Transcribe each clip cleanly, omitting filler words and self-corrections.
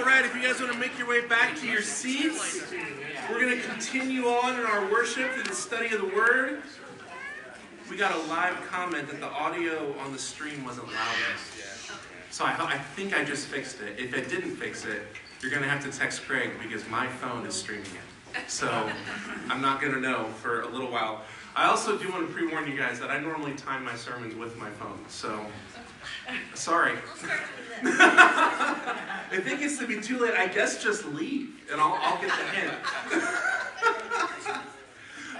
All right, if you guys want to make your way back to your seats, we're going to continue on in our worship and the study of the Word. We got a live comment that the audio on the stream wasn't loud enough. So I think I just fixed it. If I didn't fix it, you're going to have to text Craig because my phone is streaming it. So I'm not going to know for a little while. I also do want to pre-warn you guys that I normally time my sermons with my phone, so sorry. If it gets to be too late, I guess just leave, and I'll get the hint.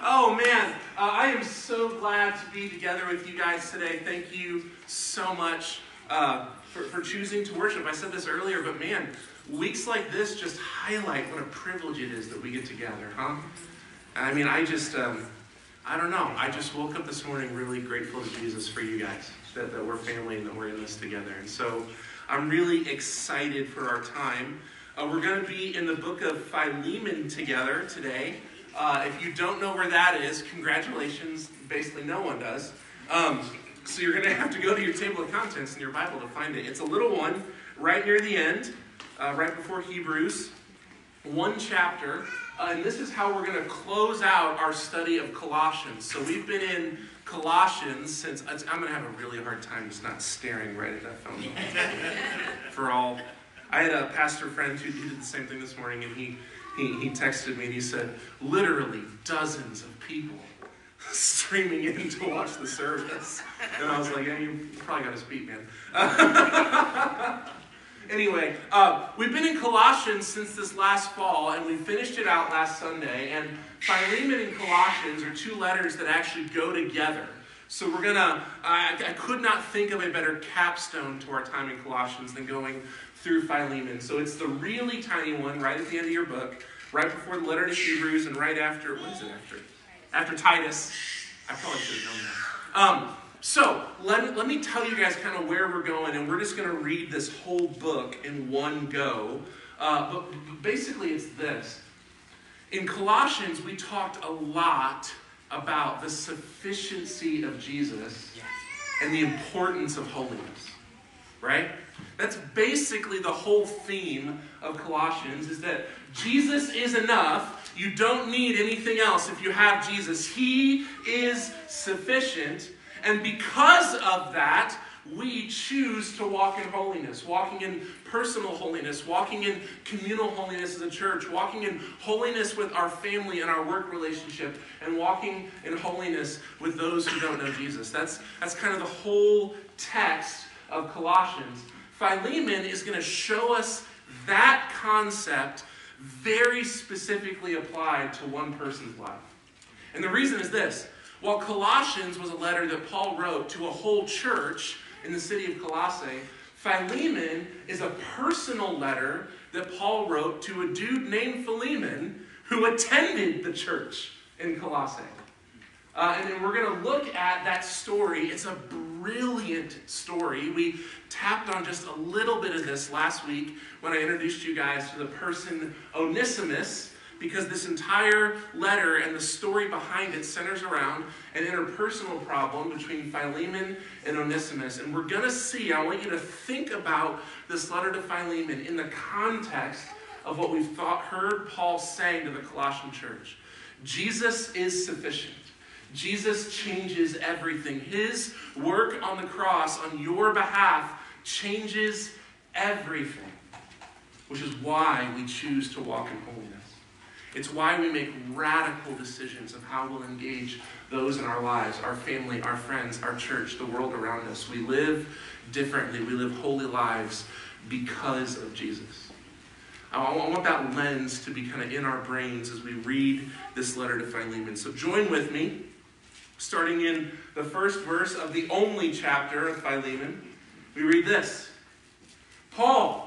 Oh, man. I am so glad to be together with you guys today. Thank you so much for choosing to worship. I said this earlier, but man, weeks like this just highlight what a privilege it is that we get together, huh? I mean, I don't know. I just woke up this morning really grateful to Jesus for you guys, that we're family and that we're in this together. And so I'm really excited for our time. We're going to be in the book of Philemon together today. If you don't know where that is, congratulations. Basically, no one does. So you're going to have to go to your table of contents in your Bible to find it. It's a little one right near the end, right before Hebrews. One chapter. And this is how we're going to close out our study of Colossians. So we've been in Colossians since... I'm going to have a really hard time just not staring right at that phone. For all... I had a pastor friend who did the same thing this morning, and he texted me and he said, literally dozens of people streaming in to watch the service. And I was like, yeah, you probably got us beat, man. Anyway, we've been in Colossians since this last fall, and we finished it out last Sunday. And Philemon and Colossians are two letters that actually go together. So we're going to, I could not think of a better capstone to our time in Colossians than going through Philemon. So it's the really tiny one right at the end of your book, right before the letter to Hebrews, and right after, what is it after? After Titus. I probably should have known that. So, let me tell you guys kind of where we're going, and we're just going to read this whole book in one go. But basically, it's this. In Colossians, we talked a lot about the sufficiency of Jesus and the importance of holiness, right? That's basically the whole theme of Colossians, is that Jesus is enough. You don't need anything else if you have Jesus. He is sufficient. And because of that, we choose to walk in holiness, walking in personal holiness, walking in communal holiness as a church, walking in holiness with our family and our work relationship, and walking in holiness with those who don't know Jesus. That's kind of the whole text of Colossians. Philemon is going to show us that concept very specifically applied to one person's life. And the reason is this. While Colossians was a letter that Paul wrote to a whole church in the city of Colossae, Philemon is a personal letter that Paul wrote to a dude named Philemon who attended the church in Colossae. And then we're going to look at that story. It's a brilliant story. We tapped on just a little bit of this last week when I introduced you guys to the person Onesimus, because this entire letter and the story behind it centers around an interpersonal problem between Philemon and Onesimus. And we're going to see, I want you to think about this letter to Philemon in the context of what we've heard Paul saying to the Colossian church. Jesus is sufficient. Jesus changes everything. His work on the cross on your behalf changes everything, which is why we choose to walk in holiness. It's why we make radical decisions of how we'll engage those in our lives, our family, our friends, our church, the world around us. We live differently. We live holy lives because of Jesus. I want that lens to be kind of in our brains as we read this letter to Philemon. So join with me, starting in the first verse of the only chapter of Philemon. We read this. Paul,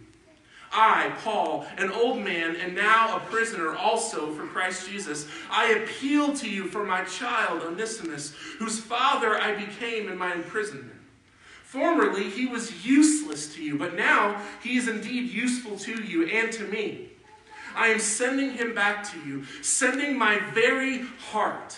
I, Paul, an old man and now a prisoner also for Christ Jesus, I appeal to you for my child Onesimus, whose father I became in my imprisonment. Formerly he was useless to you, but now he is indeed useful to you and to me. I am sending him back to you, sending my very heart.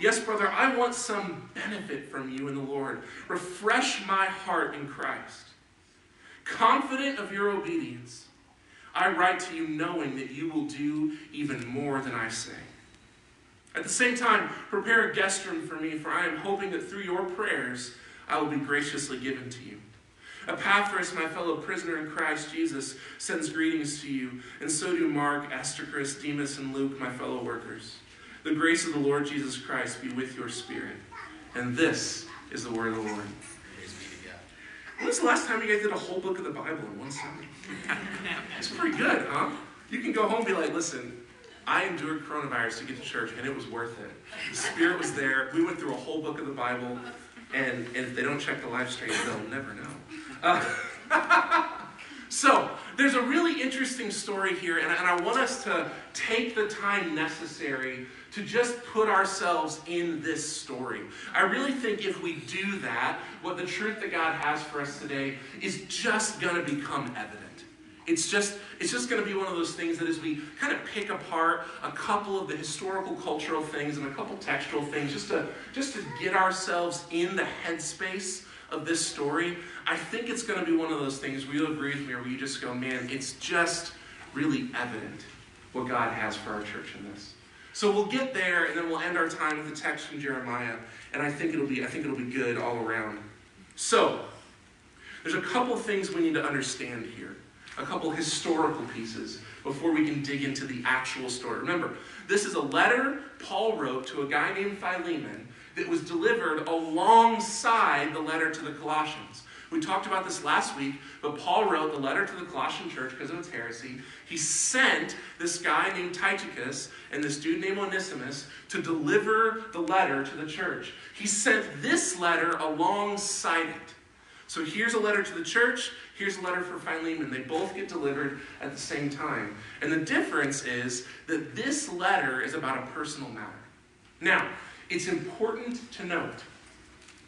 Yes, brother, I want some benefit from you in the Lord. Refresh my heart in Christ. Confident of your obedience, I write to you knowing that you will do even more than I say. At the same time, prepare a guest room for me, for I am hoping that through your prayers I will be graciously given to you. Epaphras, my fellow prisoner in Christ Jesus, sends greetings to you, and so do Mark, Aristarchus, Demas, and Luke, my fellow workers. The grace of the Lord Jesus Christ be with your spirit. And this is the word of the Lord. Praise be to God. When was the last time you guys did a whole book of the Bible in one sermon? It's pretty good, huh? You can go home and be like, listen, I endured coronavirus to get to church, and it was worth it. The Spirit was there. We went through a whole book of the Bible, and if they don't check the live stream, they'll never know. So, there's a really interesting story here, and I want us to take the time necessary to just put ourselves in this story. I really think if we do that, what the truth that God has for us today is just going to become evident. It's just going to be one of those things that as we kind of pick apart a couple of the historical, cultural things and a couple textual things, just to get ourselves in the headspace of this story, I think it's going to be one of those things where you'll agree with me or where you just go, man, it's just really evident what God has for our church in this. So we'll get there, and then we'll end our time with the text from Jeremiah, and I think it'll be good all around. So there's a couple things we need to understand here. A couple historical pieces before we can dig into the actual story. Remember, this is a letter Paul wrote to a guy named Philemon that was delivered alongside the letter to the Colossians. We talked about this last week, but Paul wrote the letter to the Colossian church because of its heresy. He sent this guy named Tychicus and this dude named Onesimus to deliver the letter to the church. He sent this letter alongside it. So here's a letter to the church, here's a letter for Philemon. They both get delivered at the same time. And the difference is that this letter is about a personal matter. Now, it's important to note,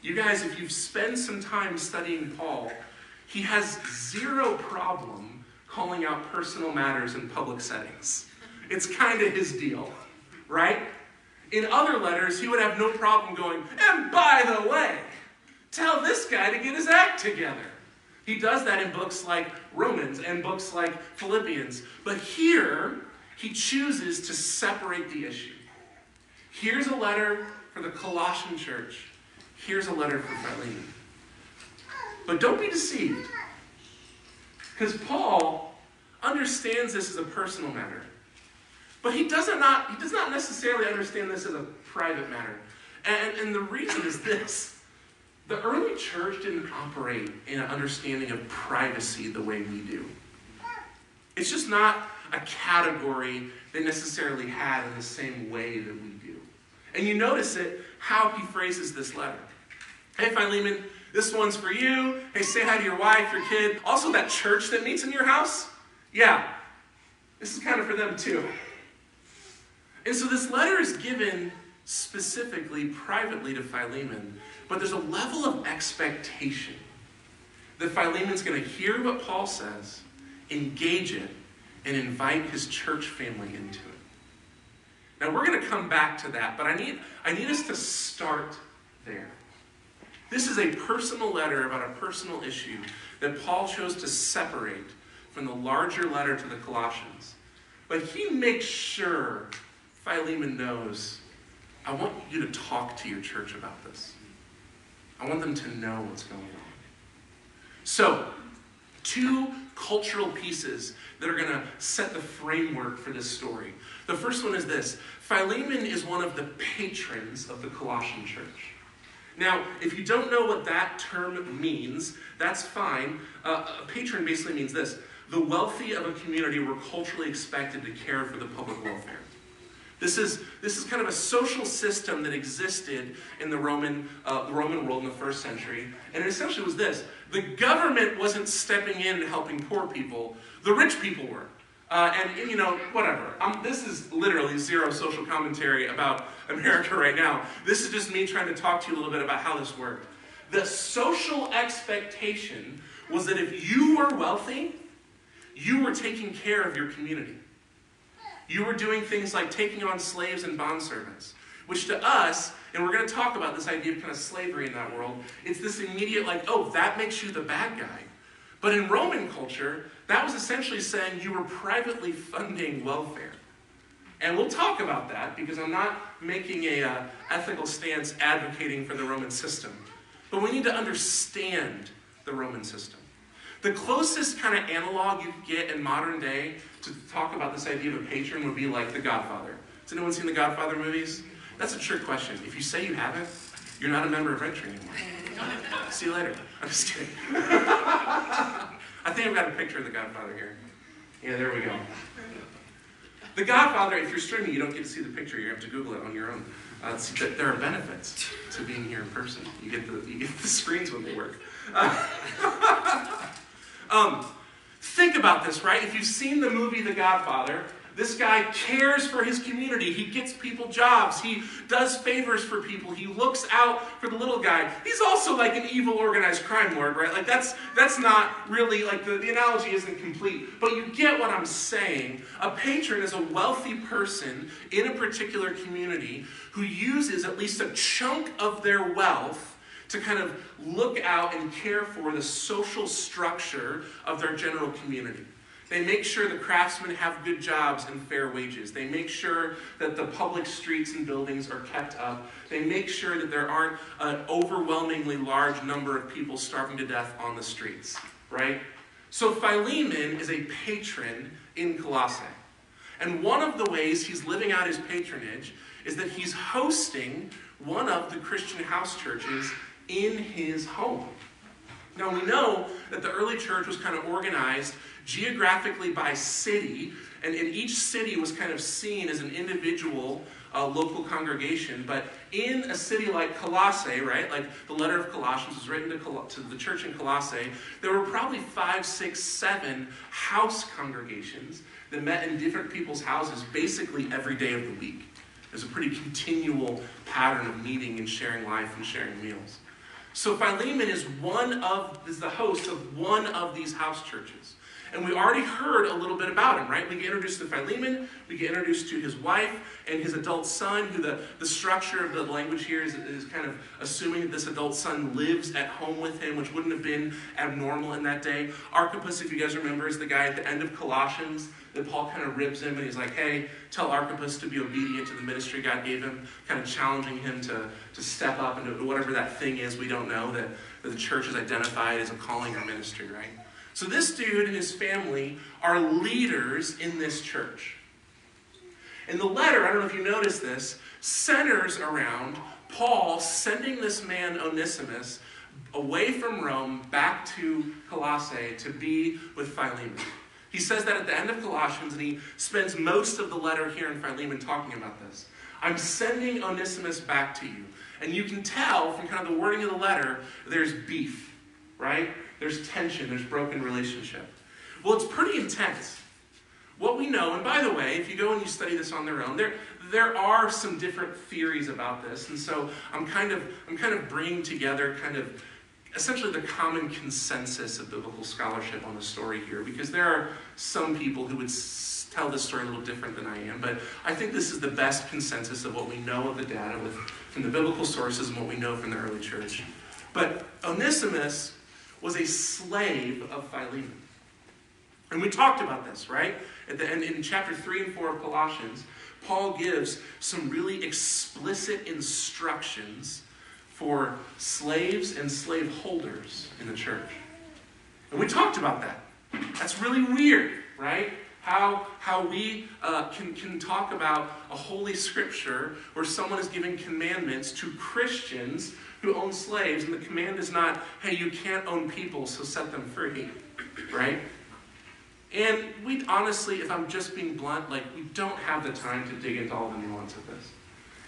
you guys, if you've spent some time studying Paul, he has zero problem calling out personal matters in public settings. It's kind of his deal, right? In other letters, he would have no problem going, and by the way, tell this guy to get his act together. He does that in books like Romans and books like Philippians. But here, he chooses to separate the issue. Here's a letter for the Colossian church. Here's a letter for Philemon. But don't be deceived, because Paul understands this as a personal matter. But he does not necessarily understand this as a private matter. And the reason is this. The early church didn't operate in an understanding of privacy the way we do. It's just not a category they necessarily had in the same way that we do. And you notice it, how he phrases this letter. Hey, Philemon, this one's for you. Hey, say hi to your wife, your kid. Also, that church that meets in your house, yeah, this is kind of for them too. And so this letter is given specifically, privately to Philemon, but there's a level of expectation that Philemon's going to hear what Paul says, engage it, and invite his church family into it. Now, we're going to come back to that, but I need us to start there. This is a personal letter about a personal issue that Paul chose to separate from the larger letter to the Colossians. But he makes sure Philemon knows, I want you to talk to your church about this. I want them to know what's going on. So, two cultural pieces that are going to set the framework for this story. The first one is this. Philemon is one of the patrons of the Colossian church. Now, if you don't know what that term means, that's fine. A patron basically means this. The wealthy of a community were culturally expected to care for the public welfare. This is kind of a social system that existed in the Roman world in the first century. And it essentially was this. The government wasn't stepping in and helping poor people. The rich people were. And, you know, whatever. This is literally zero social commentary about America right now. This is just me trying to talk to you a little bit about how this worked. The social expectation was that if you were wealthy, you were taking care of your community. You were doing things like taking on slaves and bondservants, which to us, and we're going to talk about this idea of kind of slavery in that world, it's this immediate like, oh, that makes you the bad guy. But in Roman culture, that was essentially saying you were privately funding welfare. And we'll talk about that because I'm not making an ethical stance advocating for the Roman system. But we need to understand the Roman system. The closest kind of analog you could get in modern day to talk about this idea of a patron would be like The Godfather. Has anyone seen The Godfather movies? That's a trick question. If you say you haven't, you're not a member of Red Tree anymore. See you later. I'm just kidding. I think I've got a picture of The Godfather here. Yeah, there we go. The Godfather, if you're streaming, you don't get to see the picture. You have to Google it on your own. There are benefits to being here in person. You get the screens when they work. Think about this, right? If you've seen the movie The Godfather, this guy cares for his community. He gets people jobs. He does favors for people. He looks out for the little guy. He's also like an evil organized crime lord, right? Like that's not really, like the analogy isn't complete. But you get what I'm saying. A patron is a wealthy person in a particular community who uses at least a chunk of their wealth to kind of look out and care for the social structure of their general community. They make sure the craftsmen have good jobs and fair wages. They make sure that the public streets and buildings are kept up. They make sure that there aren't an overwhelmingly large number of people starving to death on the streets, right? So Philemon is a patron in Colossae. And one of the ways he's living out his patronage is that he's hosting one of the Christian house churches in his home. Now we know that the early church was kind of organized geographically by city, and in each city was kind of seen as an individual local congregation. But in a city like Colossae, right, like the letter of Colossians was written to the church in Colossae, there were probably 5, 6, 7 house congregations that met in different people's houses basically every day of the week. There's a pretty continual pattern of meeting and sharing life and sharing meals. So Philemon is the host of one of these house churches. And we already heard a little bit about him, right? We get introduced to Philemon, we get introduced to his wife and his adult son, who the structure of the language here is kind of assuming that this adult son lives at home with him, which wouldn't have been abnormal in that day. Archippus, if you guys remember, is the guy at the end of Colossians that Paul kind of ribs him, and he's like, hey, tell Archippus to be obedient to the ministry God gave him, kind of challenging him to step up into whatever that thing is we don't know that the church has identified as a calling or ministry, right? So this dude and his family are leaders in this church. And the letter, I don't know if you noticed this, centers around Paul sending this man Onesimus away from Rome back to Colossae to be with Philemon. He says that at the end of Colossians, and he spends most of the letter here in Philemon talking about this. I'm sending Onesimus back to you. And you can tell from kind of the wording of the letter, there's beef, right? There's tension, there's broken relationship. Well, it's pretty intense. What we know, and by the way, if you go and you study this on their own, there are some different theories about this. And so I'm kind of bringing together kind of essentially the common consensus of biblical scholarship on the story here, because there are some people who would tell this story a little different than I am, but I think this is the best consensus of what we know of the data from the biblical sources and what we know from the early church. But Onesimus was a slave of Philemon. And we talked about this, right? At the end, in chapter 3 and 4 of Colossians, Paul gives some really explicit instructions for slaves and slaveholders in the church. And we talked about that. That's really weird, right? How we can talk about a holy scripture where someone is giving commandments to Christians who own slaves, and the command is not, hey, you can't own people, so set them free, right? And we honestly, if I'm just being blunt, like, we don't have the time to dig into all the nuance of this.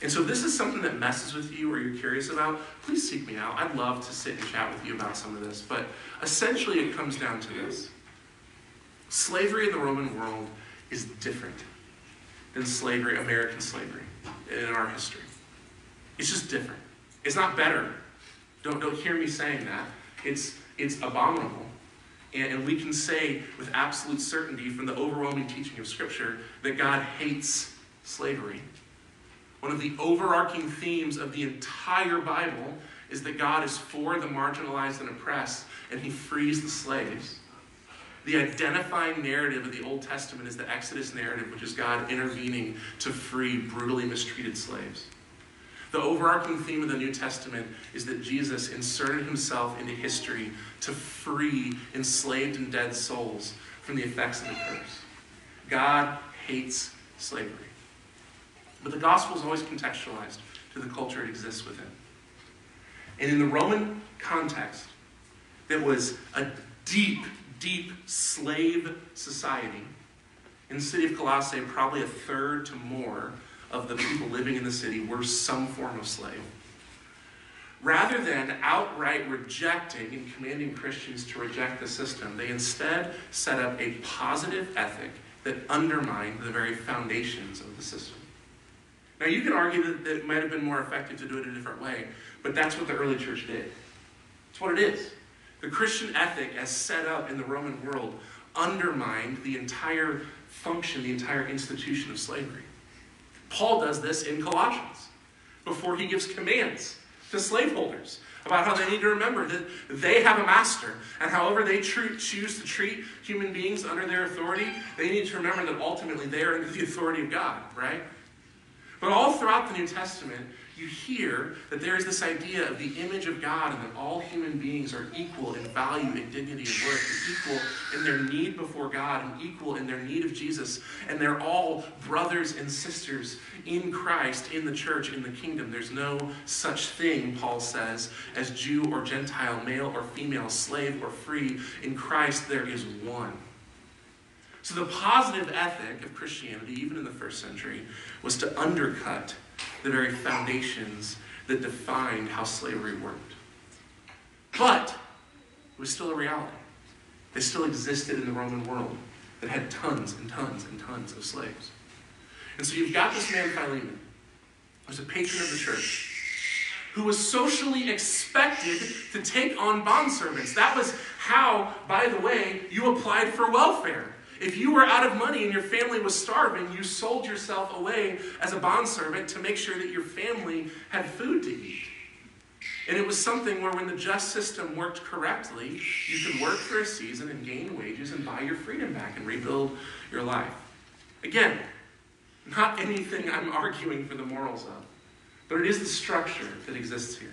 And so if this is something that messes with you or you're curious about, please seek me out. I'd love to sit and chat with you about some of this. But essentially it comes down to this. Slavery in the Roman world is different than slavery, American slavery, in our history. It's just different. It's not better. Don't hear me saying that. It's abominable. And we can say with absolute certainty from the overwhelming teaching of Scripture that God hates slavery. One of the overarching themes of the entire Bible is that God is for the marginalized and oppressed, and he frees the slaves. The identifying narrative of the Old Testament is the Exodus narrative, which is God intervening to free brutally mistreated slaves. The overarching theme of the New Testament is that Jesus inserted himself into history to free enslaved and dead souls from the effects of the curse. God hates slavery. But the gospel is always contextualized to the culture it exists within. And in the Roman context, that was a deep, deep slave society. In the city of Colossae, probably a third to more of the people living in the city were some form of slave. Rather than outright rejecting and commanding Christians to reject the system, they instead set up a positive ethic that undermined the very foundations of the system. Now, you can argue that it might have been more effective to do it a different way, but that's what the early church did. It's what it is. The Christian ethic, as set up in the Roman world, undermined the entire function, the entire institution of slavery. Paul does this in Colossians, before he gives commands to slaveholders about how they need to remember that they have a master, and however they choose to treat human beings under their authority, they need to remember that ultimately they are under the authority of God, right? But all throughout the New Testament, you hear that there is this idea of the image of God, and that all human beings are equal in value and dignity and worth, and equal in their need before God, and equal in their need of Jesus, and they're all brothers and sisters in Christ, in the church, in the kingdom. There's no such thing, Paul says, as Jew or Gentile, male or female, slave or free. In Christ there is one. So the positive ethic of Christianity, even in the first century, was to undercut the very foundations that defined how slavery worked. But it was still a reality. They still existed in the Roman world that had tons and tons and tons of slaves. And so you've got this man Philemon, who's a patron of the church, who was socially expected to take on bondservants. That was how, by the way, you applied for welfare. If you were out of money and your family was starving, you sold yourself away as a bondservant to make sure that your family had food to eat. And it was something where when the just system worked correctly, you could work for a season and gain wages and buy your freedom back and rebuild your life. Again, not anything I'm arguing for the morals of, but it is the structure that exists here.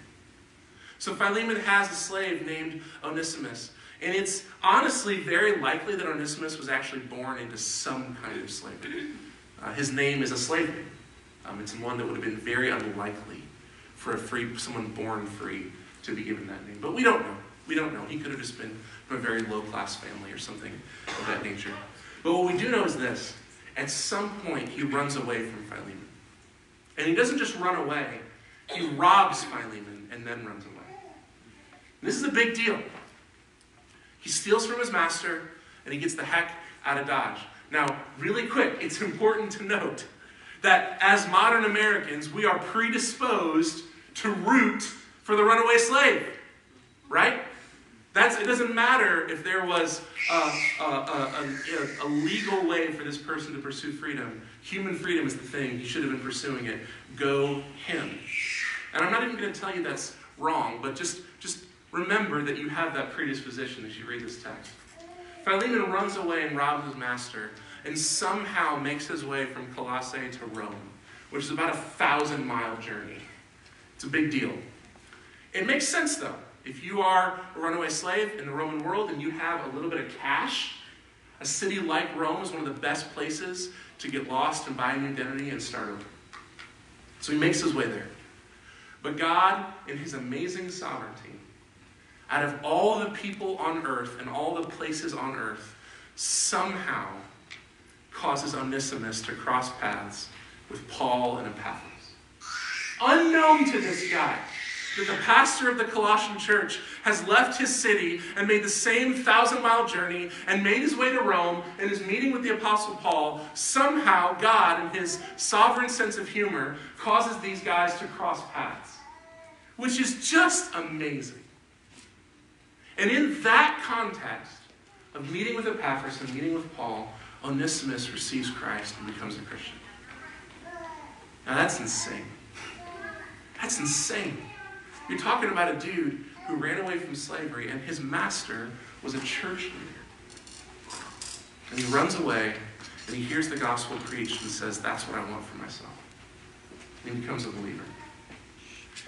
So Philemon has a slave named Onesimus. And it's honestly very likely that Onesimus was actually born into some kind of slavery. His name is a slave name. It's one that would have been very unlikely for someone born free to be given that name. But we don't know. We don't know. He could have just been from a very low-class family or something of that nature. But what we do know is this. At some point, he runs away from Philemon. And he doesn't just run away. He robs Philemon and then runs away. This is a big deal. He steals from his master, and he gets the heck out of Dodge. Now, really quick, it's important to note that as modern Americans, we are predisposed to root for the runaway slave, right? It doesn't matter if there was a legal way for this person to pursue freedom. Human freedom is the thing. He should have been pursuing it. Go him. And I'm not even going to tell you that's wrong, but just remember that you have that predisposition as you read this text. Philemon runs away and robs his master and somehow makes his way from Colossae to Rome, which is about a 1,000-mile journey. It's a big deal. It makes sense, though. If you are a runaway slave in the Roman world and you have a little bit of cash, a city like Rome is one of the best places to get lost and buy a new identity and start over. So he makes his way there. But God, in his amazing sovereignty, out of all the people on earth and all the places on earth, somehow causes Onesimus to cross paths with Paul and Epaphras. Unknown to this guy, that the pastor of the Colossian church has left his city and made the same 1,000-mile journey and made his way to Rome and is meeting with the Apostle Paul. Somehow God, in his sovereign sense of humor, causes these guys to cross paths, which is just amazing. And in that context of meeting with Epaphras and meeting with Paul, Onesimus receives Christ and becomes a Christian. Now that's insane. That's insane. You're talking about a dude who ran away from slavery and his master was a church leader. And he runs away and he hears the gospel preached and says, that's what I want for myself. And he becomes a believer.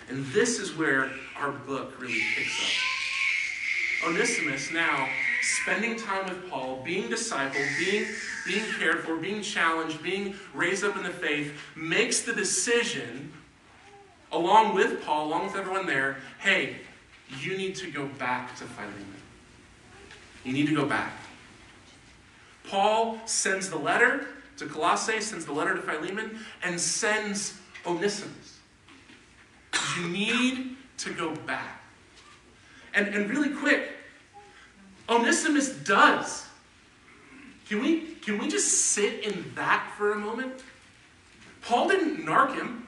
And this is where our book really picks up. Onesimus now spending time with Paul, being discipled, being cared for, being challenged, being raised up in the faith, makes the decision, along with Paul, along with everyone there, hey, you need to go back to Philemon. You need to go back. Paul sends the letter to Colossae, sends the letter to Philemon, and sends Onesimus. You need to go back. And really quick, Onesimus does. Can we just sit in that for a moment? Paul didn't narc him.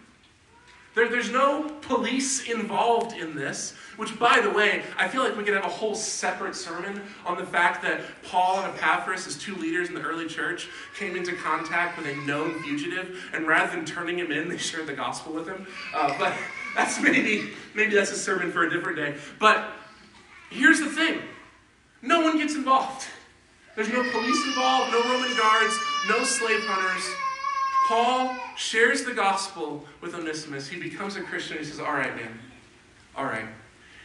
There's no police involved in this, which, by the way, I feel like we could have a whole separate sermon on the fact that Paul and Epaphras, as two leaders in the early church, came into contact with a known fugitive, and rather than turning him in, they shared the gospel with him. But that's maybe that's a sermon for a different day. But here's the thing. No one gets involved. There's no police involved, no Roman guards, no slave hunters. Paul shares the gospel with Onesimus. He becomes a Christian. He says, all right, man. All right.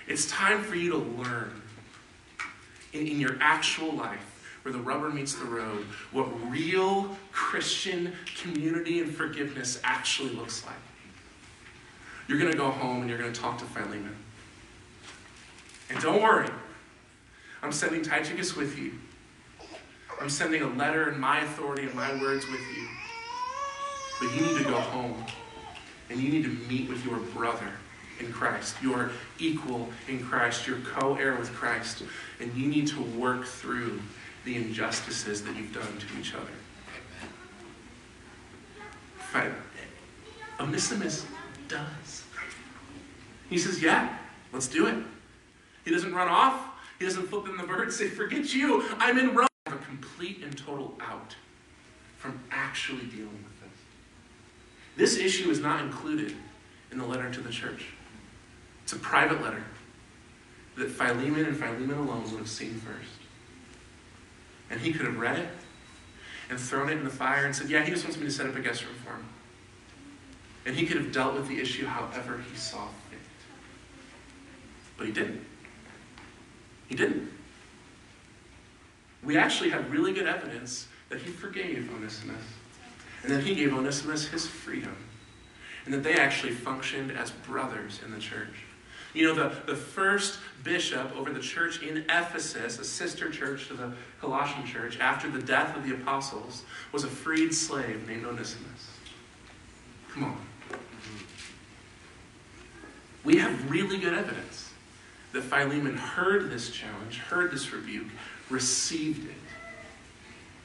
It's time for you to learn in your actual life, where the rubber meets the road, what real Christian community and forgiveness actually looks like. You're going to go home and you're going to talk to Philemon. And don't worry. I'm sending Tychicus with you. I'm sending a letter in my authority and my words with you. But you need to go home, and you need to meet with your brother in Christ, your equal in Christ, your co-heir with Christ, and you need to work through the injustices that you've done to each other. Onesimus does. He says, yeah, let's do it. He doesn't run off. He doesn't flip in the bird and say, forget you, I'm in Rome. I have a complete and total out from actually dealing with. This issue is not included in the letter to the church. It's a private letter that Philemon and Philemon alone would have seen first. And he could have read it and thrown it in the fire and said, yeah, he just wants me to set up a guest room for him. And he could have dealt with the issue however he saw fit. But he didn't. He didn't. We actually have really good evidence that he forgave Onesimus. And then he gave Onesimus his freedom. And that they actually functioned as brothers in the church. You know, the first bishop over the church in Ephesus, a sister church to the Colossian church, after the death of the apostles, was a freed slave named Onesimus. Come on. We have really good evidence that Philemon heard this challenge, heard this rebuke, received it,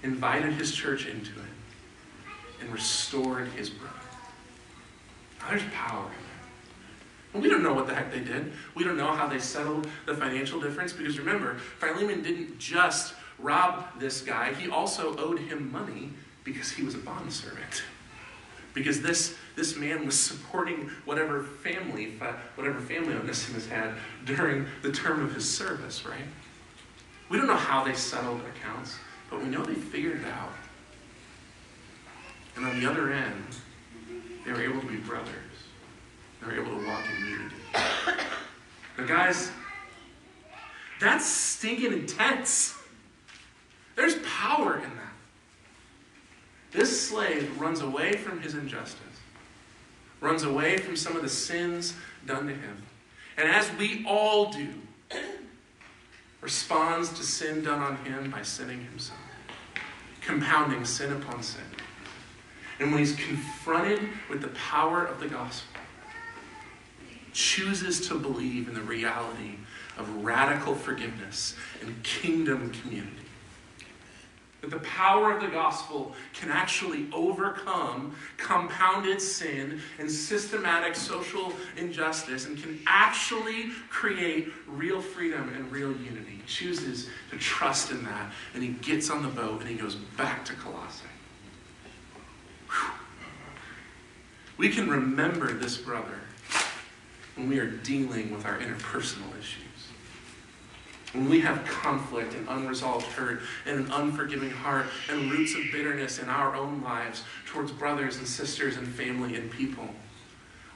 invited his church into it, and restored his brother. Now, there's power in that. And we don't know what the heck they did. We don't know how they settled the financial difference, because remember, Philemon didn't just rob this guy. He also owed him money because he was a bondservant. Because this man was supporting whatever family Onesimus had during the term of his service, right? We don't know how they settled accounts, but we know they figured it out. And on the other end, they were able to be brothers. They were able to walk in unity. Now, guys, that's stinking intense. There's power in that. This slave runs away from his injustice, runs away from some of the sins done to him, and as we all do, responds to sin done on him by sinning himself, compounding sin upon sin. And when he's confronted with the power of the gospel, chooses to believe in the reality of radical forgiveness and kingdom community. That the power of the gospel can actually overcome compounded sin and systematic social injustice and can actually create real freedom and real unity. He chooses to trust in that, and he gets on the boat and he goes back to Colossae. Whew. We can remember this brother when we are dealing with our interpersonal issues. When we have conflict and unresolved hurt and an unforgiving heart and roots of bitterness in our own lives towards brothers and sisters and family and people.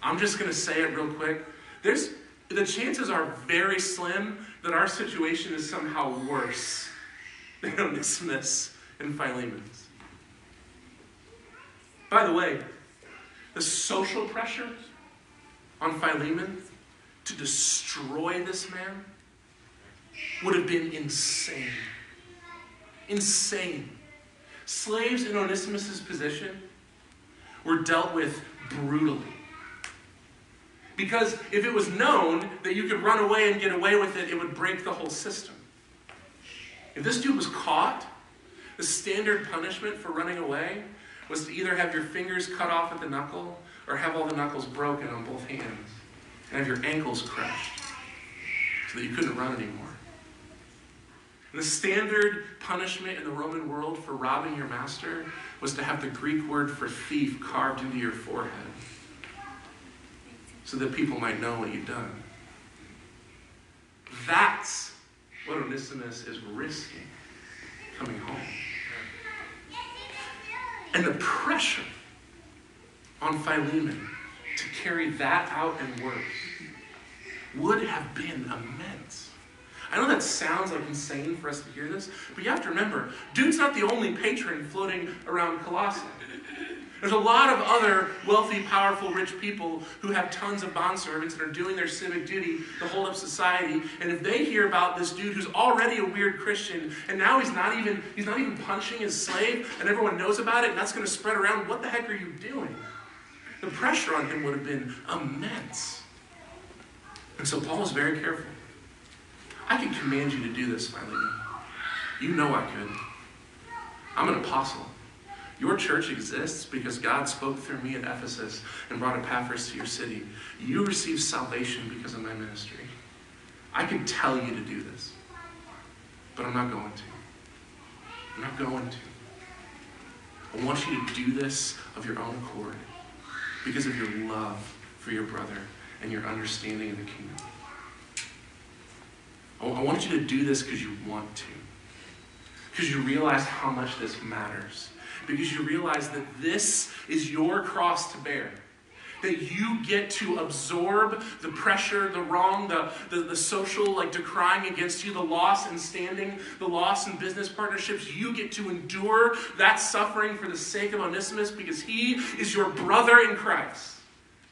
I'm just going to say it real quick. The chances are very slim that our situation is somehow worse than Onesimus and Philemon's. By the way, the social pressure on Philemon to destroy this man would have been insane. Insane. Slaves in Onesimus' position were dealt with brutally. Because if it was known that you could run away and get away with it, it would break the whole system. If this dude was caught, the standard punishment for running away was to either have your fingers cut off at the knuckle or have all the knuckles broken on both hands and have your ankles crushed so that you couldn't run anymore. The standard punishment in the Roman world for robbing your master was to have the Greek word for thief carved into your forehead so that people might know what you've done. That's what Onesimus is risking coming home. And the pressure on Philemon to carry that out and worse would have been immense. I know that sounds like insane for us to hear this, but you have to remember, dude's not the only patron floating around Colossae. There's a lot of other wealthy, powerful, rich people who have tons of bondservants and are doing their civic duty to hold up society. And if they hear about this dude who's already a weird Christian, and now he's not even punching his slave, and everyone knows about it, and that's going to spread around, what the heck are you doing? The pressure on him would have been immense. And so Paul was very careful. I could command you to do this, Philemon. You know I could. I'm an apostle. Your church exists because God spoke through me at Ephesus and brought Epaphras to your city. You received salvation because of my ministry. I could tell you to do this, but I'm not going to. I'm not going to. I want you to do this of your own accord because of your love for your brother and your understanding of the kingdom. I want you to do this because you want to. Because you realize how much this matters. Because you realize that this is your cross to bear. That you get to absorb the pressure, the wrong, the social decrying against you, the loss in standing, the loss in business partnerships. You get to endure that suffering for the sake of Onesimus because he is your brother in Christ.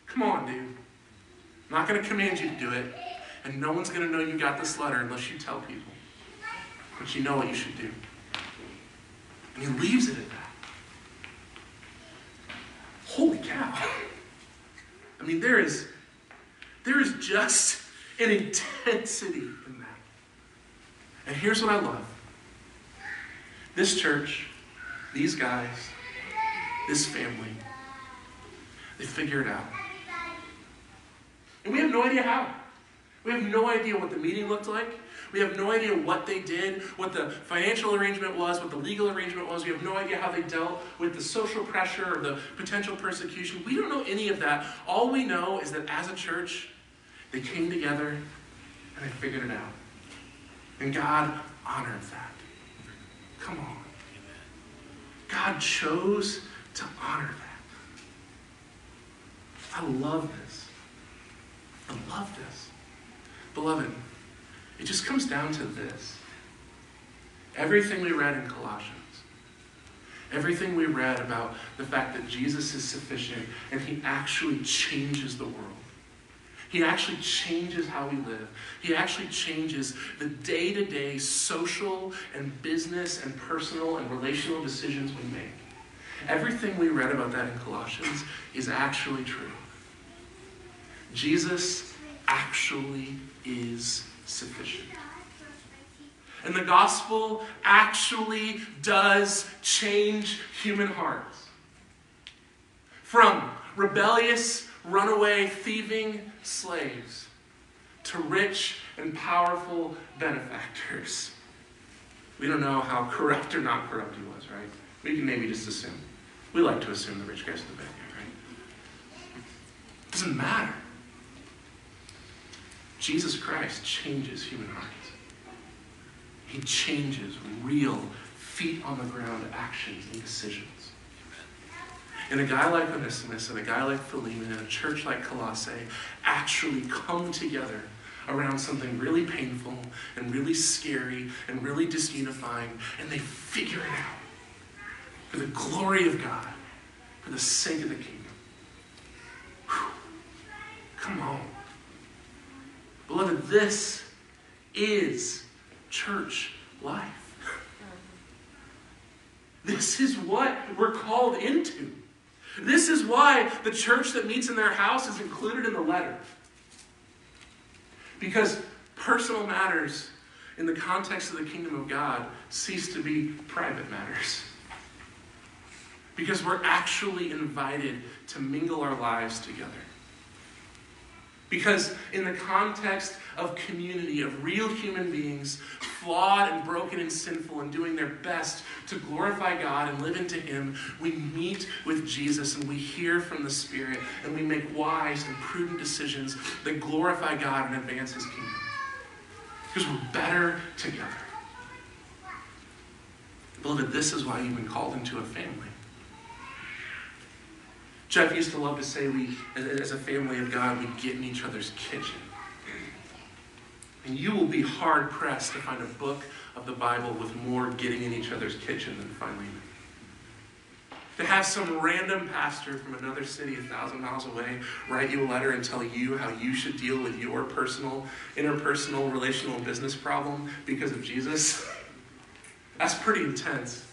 Come on, dude. I'm not going to command you to do it, and no one's going to know you got this letter unless you tell people. But you know what you should do. And he leaves it at that. Holy cow. I mean, there is just an intensity in that. And here's what I love. This church, these guys, this family, they figure it out. And we have no idea how. We have no idea what the meeting looked like. We have no idea what they did, what the financial arrangement was, what the legal arrangement was. We have no idea how they dealt with the social pressure or the potential persecution. We don't know any of that. All we know is that as a church, they came together and they figured it out. And God honored that. Come on. God chose to honor that. I love this. I love this. Beloved, it just comes down to this. Everything we read in Colossians, everything we read about the fact that Jesus is sufficient and he actually changes the world. He actually changes how we live. He actually changes the day-to-day social and business and personal and relational decisions we make. Everything we read about that in Colossians is actually true. Jesus actually is sufficient. And the gospel actually does change human hearts. From rebellious, runaway, thieving slaves to rich and powerful benefactors. We don't know how corrupt or not corrupt he was, right? We can maybe just assume. We like to assume the rich guys in the back here, right? It doesn't matter. Jesus Christ changes human hearts. He changes real feet on the ground actions and decisions. And a guy like Onesimus and a guy like Philemon and a church like Colossae actually come together around something really painful and really scary and really disunifying, and they figure it out for the glory of God, for the sake of the kingdom. Whew. Come on. Beloved, this is church life. This is what we're called into. This is why the church that meets in their house is included in the letter. Because personal matters in the context of the kingdom of God cease to be private matters. Because we're actually invited to mingle our lives together. Because in the context of community, of real human beings, flawed and broken and sinful and doing their best to glorify God and live into him, we meet with Jesus and we hear from the Spirit and we make wise and prudent decisions that glorify God and advance his kingdom. Because we're better together. Beloved, this is why you've been called into a family. Jeff used to love to say we, as a family of God, we get in each other's kitchen. And you will be hard-pressed to find a book of the Bible with more getting in each other's kitchen than Philemon. To have some random pastor from another city 1,000 miles away write you a letter and tell you how you should deal with your personal, interpersonal, relational, and business problem because of Jesus, that's pretty intense.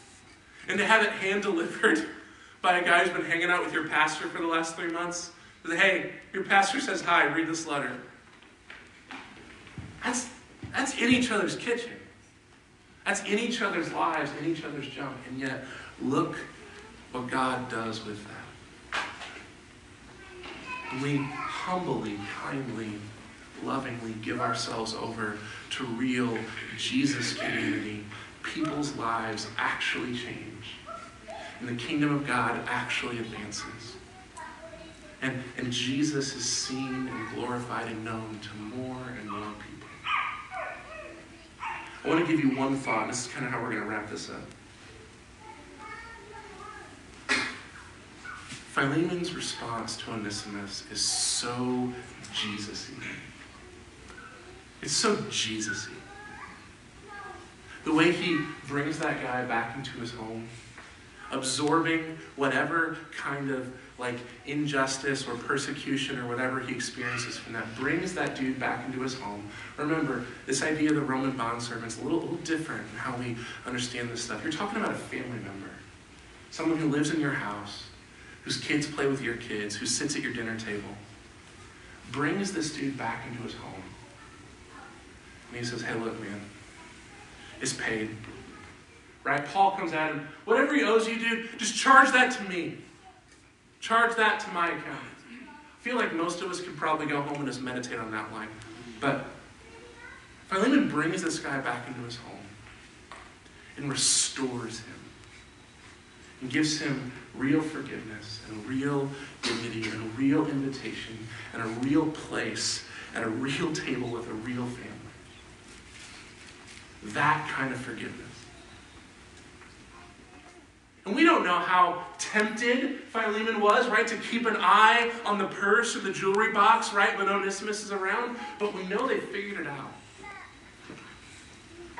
And to have it hand-delivered by a guy who's been hanging out with your pastor for the last 3 months. Hey, your pastor says hi, read this letter. That's in each other's kitchen. That's in each other's lives, in each other's junk. And yet, look what God does with that. And we humbly, kindly, lovingly give ourselves over to real Jesus community. People's lives actually change. And the kingdom of God actually advances. And Jesus is seen and glorified and known to more and more people. I want to give you one thought. This is kind of how we're going to wrap this up. Philemon's response to Onesimus is so Jesus-y. It's so Jesus-y. The way he brings that guy back into his home, absorbing whatever kind of like injustice or persecution or whatever he experiences from that, brings that dude back into his home. Remember, this idea of the Roman bondservant is a little different in how we understand this stuff. You're talking about a family member, someone who lives in your house, whose kids play with your kids, who sits at your dinner table. Brings this dude back into his home. And he says, hey, look, man, it's paid. Right? Paul comes at him, whatever he owes you, dude, just charge that to me. Charge that to my account. I feel like most of us could probably go home and just meditate on that line. But Philemon brings this guy back into his home and restores him and gives him real forgiveness and real dignity and a real invitation and a real place at a real table with a real family. That kind of forgiveness. And we don't know how tempted Philemon was, right, to keep an eye on the purse or the jewelry box, right, when Onesimus is around, but we know they figured it out.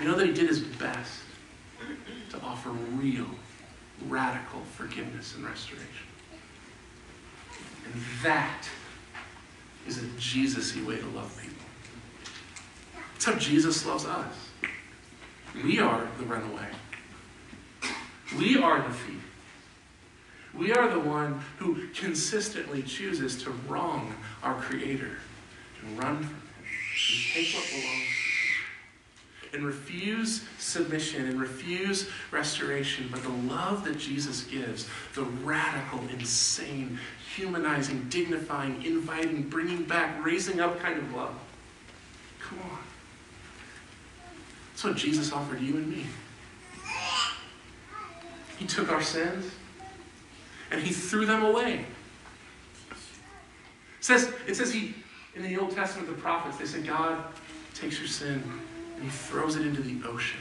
We know that he did his best to offer real, radical forgiveness and restoration. And that is a Jesus-y way to love people. That's how Jesus loves us. We are the runaway. We are the thief. We are the one who consistently chooses to wrong our Creator and run from Him and take what belongs to Him and refuse submission and refuse restoration. But the love that Jesus gives, the radical, insane, humanizing, dignifying, inviting, bringing back, raising up kind of love. Come on. That's what Jesus offered you and me. He took our sins and he threw them away. It says in the Old Testament, the prophets, they said God takes your sin and he throws it into the ocean.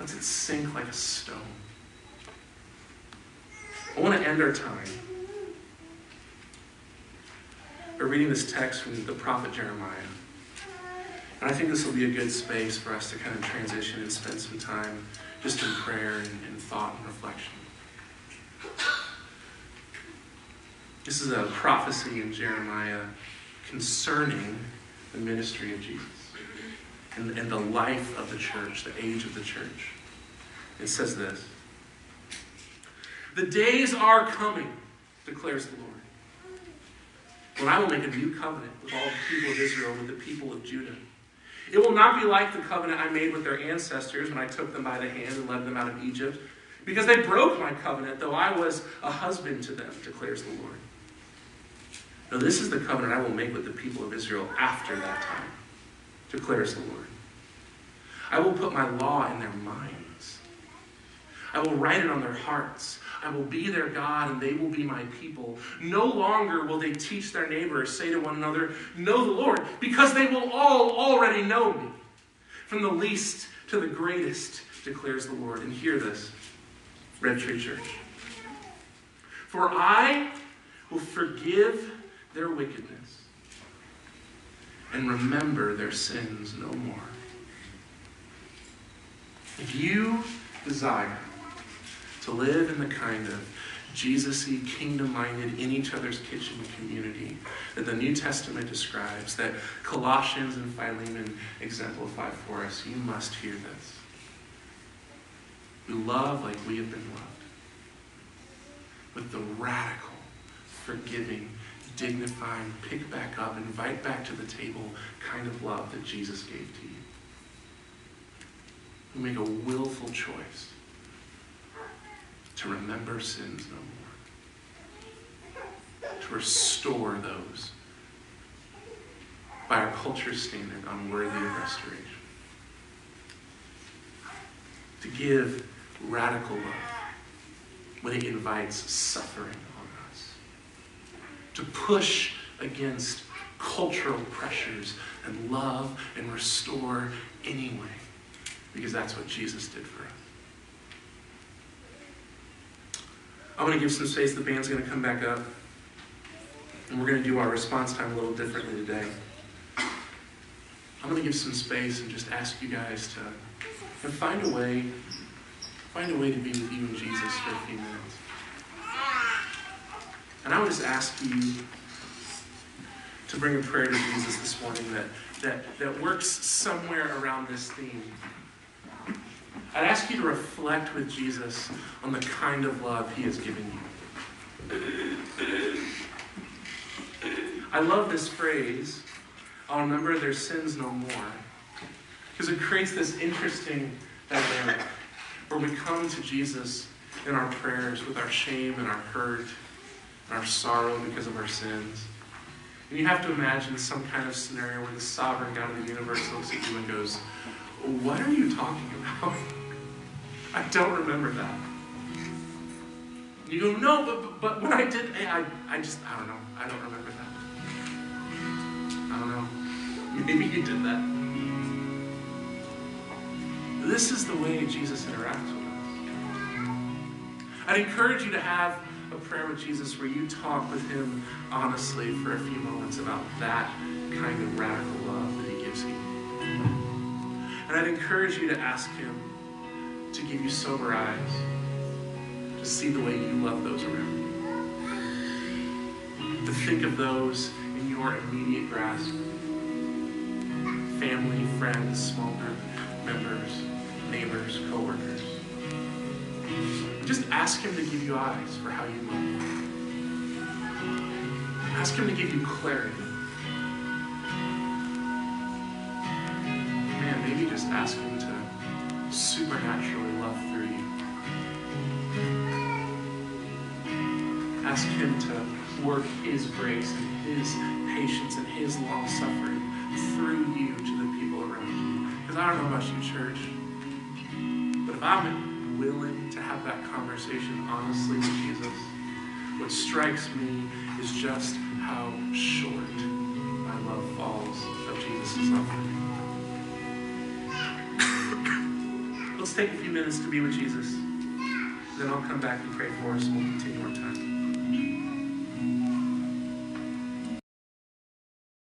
Lets it sink like a stone. I want to end our time by reading this text from the prophet Jeremiah. And I think this will be a good space for us to kind of transition and spend some time just in prayer and thought and reflection. This is a prophecy in Jeremiah concerning the ministry of Jesus and the life of the church, the age of the church. It says this, "The days are coming, declares the Lord, when I will make a new covenant with all the people of Israel, with the people of Judah. It will not be like the covenant I made with their ancestors when I took them by the hand and led them out of Egypt, because they broke my covenant, though I was a husband to them, declares the Lord. Now this is the covenant I will make with the people of Israel after that time, declares the Lord. I will put my law in their minds. I will write it on their hearts. I will be their God, and they will be my people. No longer will they teach their neighbors, say to one another, 'Know the Lord,' because they will all already know me. From the least to the greatest, declares the Lord." And hear this, Red Tree Church. "For I will forgive their wickedness and remember their sins no more." If you desire to live in the kind of Jesus-y, kingdom-minded, in each other's kitchen community that the New Testament describes, that Colossians and Philemon exemplify for us, you must hear this. We love like we have been loved, with the radical, forgiving, dignifying, pick back up, invite back to the table kind of love that Jesus gave to you. We make a willful choice to remember sins no more. To restore those, by our culture's standard, unworthy of restoration. To give radical love when it invites suffering on us. To push against cultural pressures and love and restore anyway. Because that's what Jesus did for us. I'm going to give some space. The band's going to come back up. And we're going to do our response time a little differently today. I'm going to give some space and just ask you guys to find a way Find a way to be with you and Jesus for a few minutes. And I would just ask you to bring a prayer to Jesus this morning that works somewhere around this theme. I'd ask you to reflect with Jesus on the kind of love he has given you. I love this phrase, I'll remember their sins no more, because it creates this interesting dynamic where we come to Jesus in our prayers with our shame and our hurt and our sorrow because of our sins. And you have to imagine some kind of scenario where the sovereign God of the universe looks at you and goes, "What are you talking about? I don't remember that." And you go, "No, but when I did, I don't know. I don't remember that. I don't know. Maybe you did that." This is the way Jesus interacts with us. I'd encourage you to have a prayer with Jesus where you talk with him honestly for a few moments about that kind of radical love that he gives you. And I'd encourage you to ask him to give you sober eyes to see the way you love those around you. To think of those in your immediate grasp. Family, friends, small group members, neighbors, coworkers. Just ask him to give you eyes for how you love. Ask him to give you clarity. Man, maybe just ask him to supernaturally love through you. Ask him to work his grace and his patience and his long suffering through you to the people around you. Because I don't know about you, church, but if I'm willing to have that conversation honestly with Jesus, what strikes me is just how short my love falls of Jesus' offering. Let's take a few minutes to be with Jesus, then I'll come back and pray for us and we'll continue our time.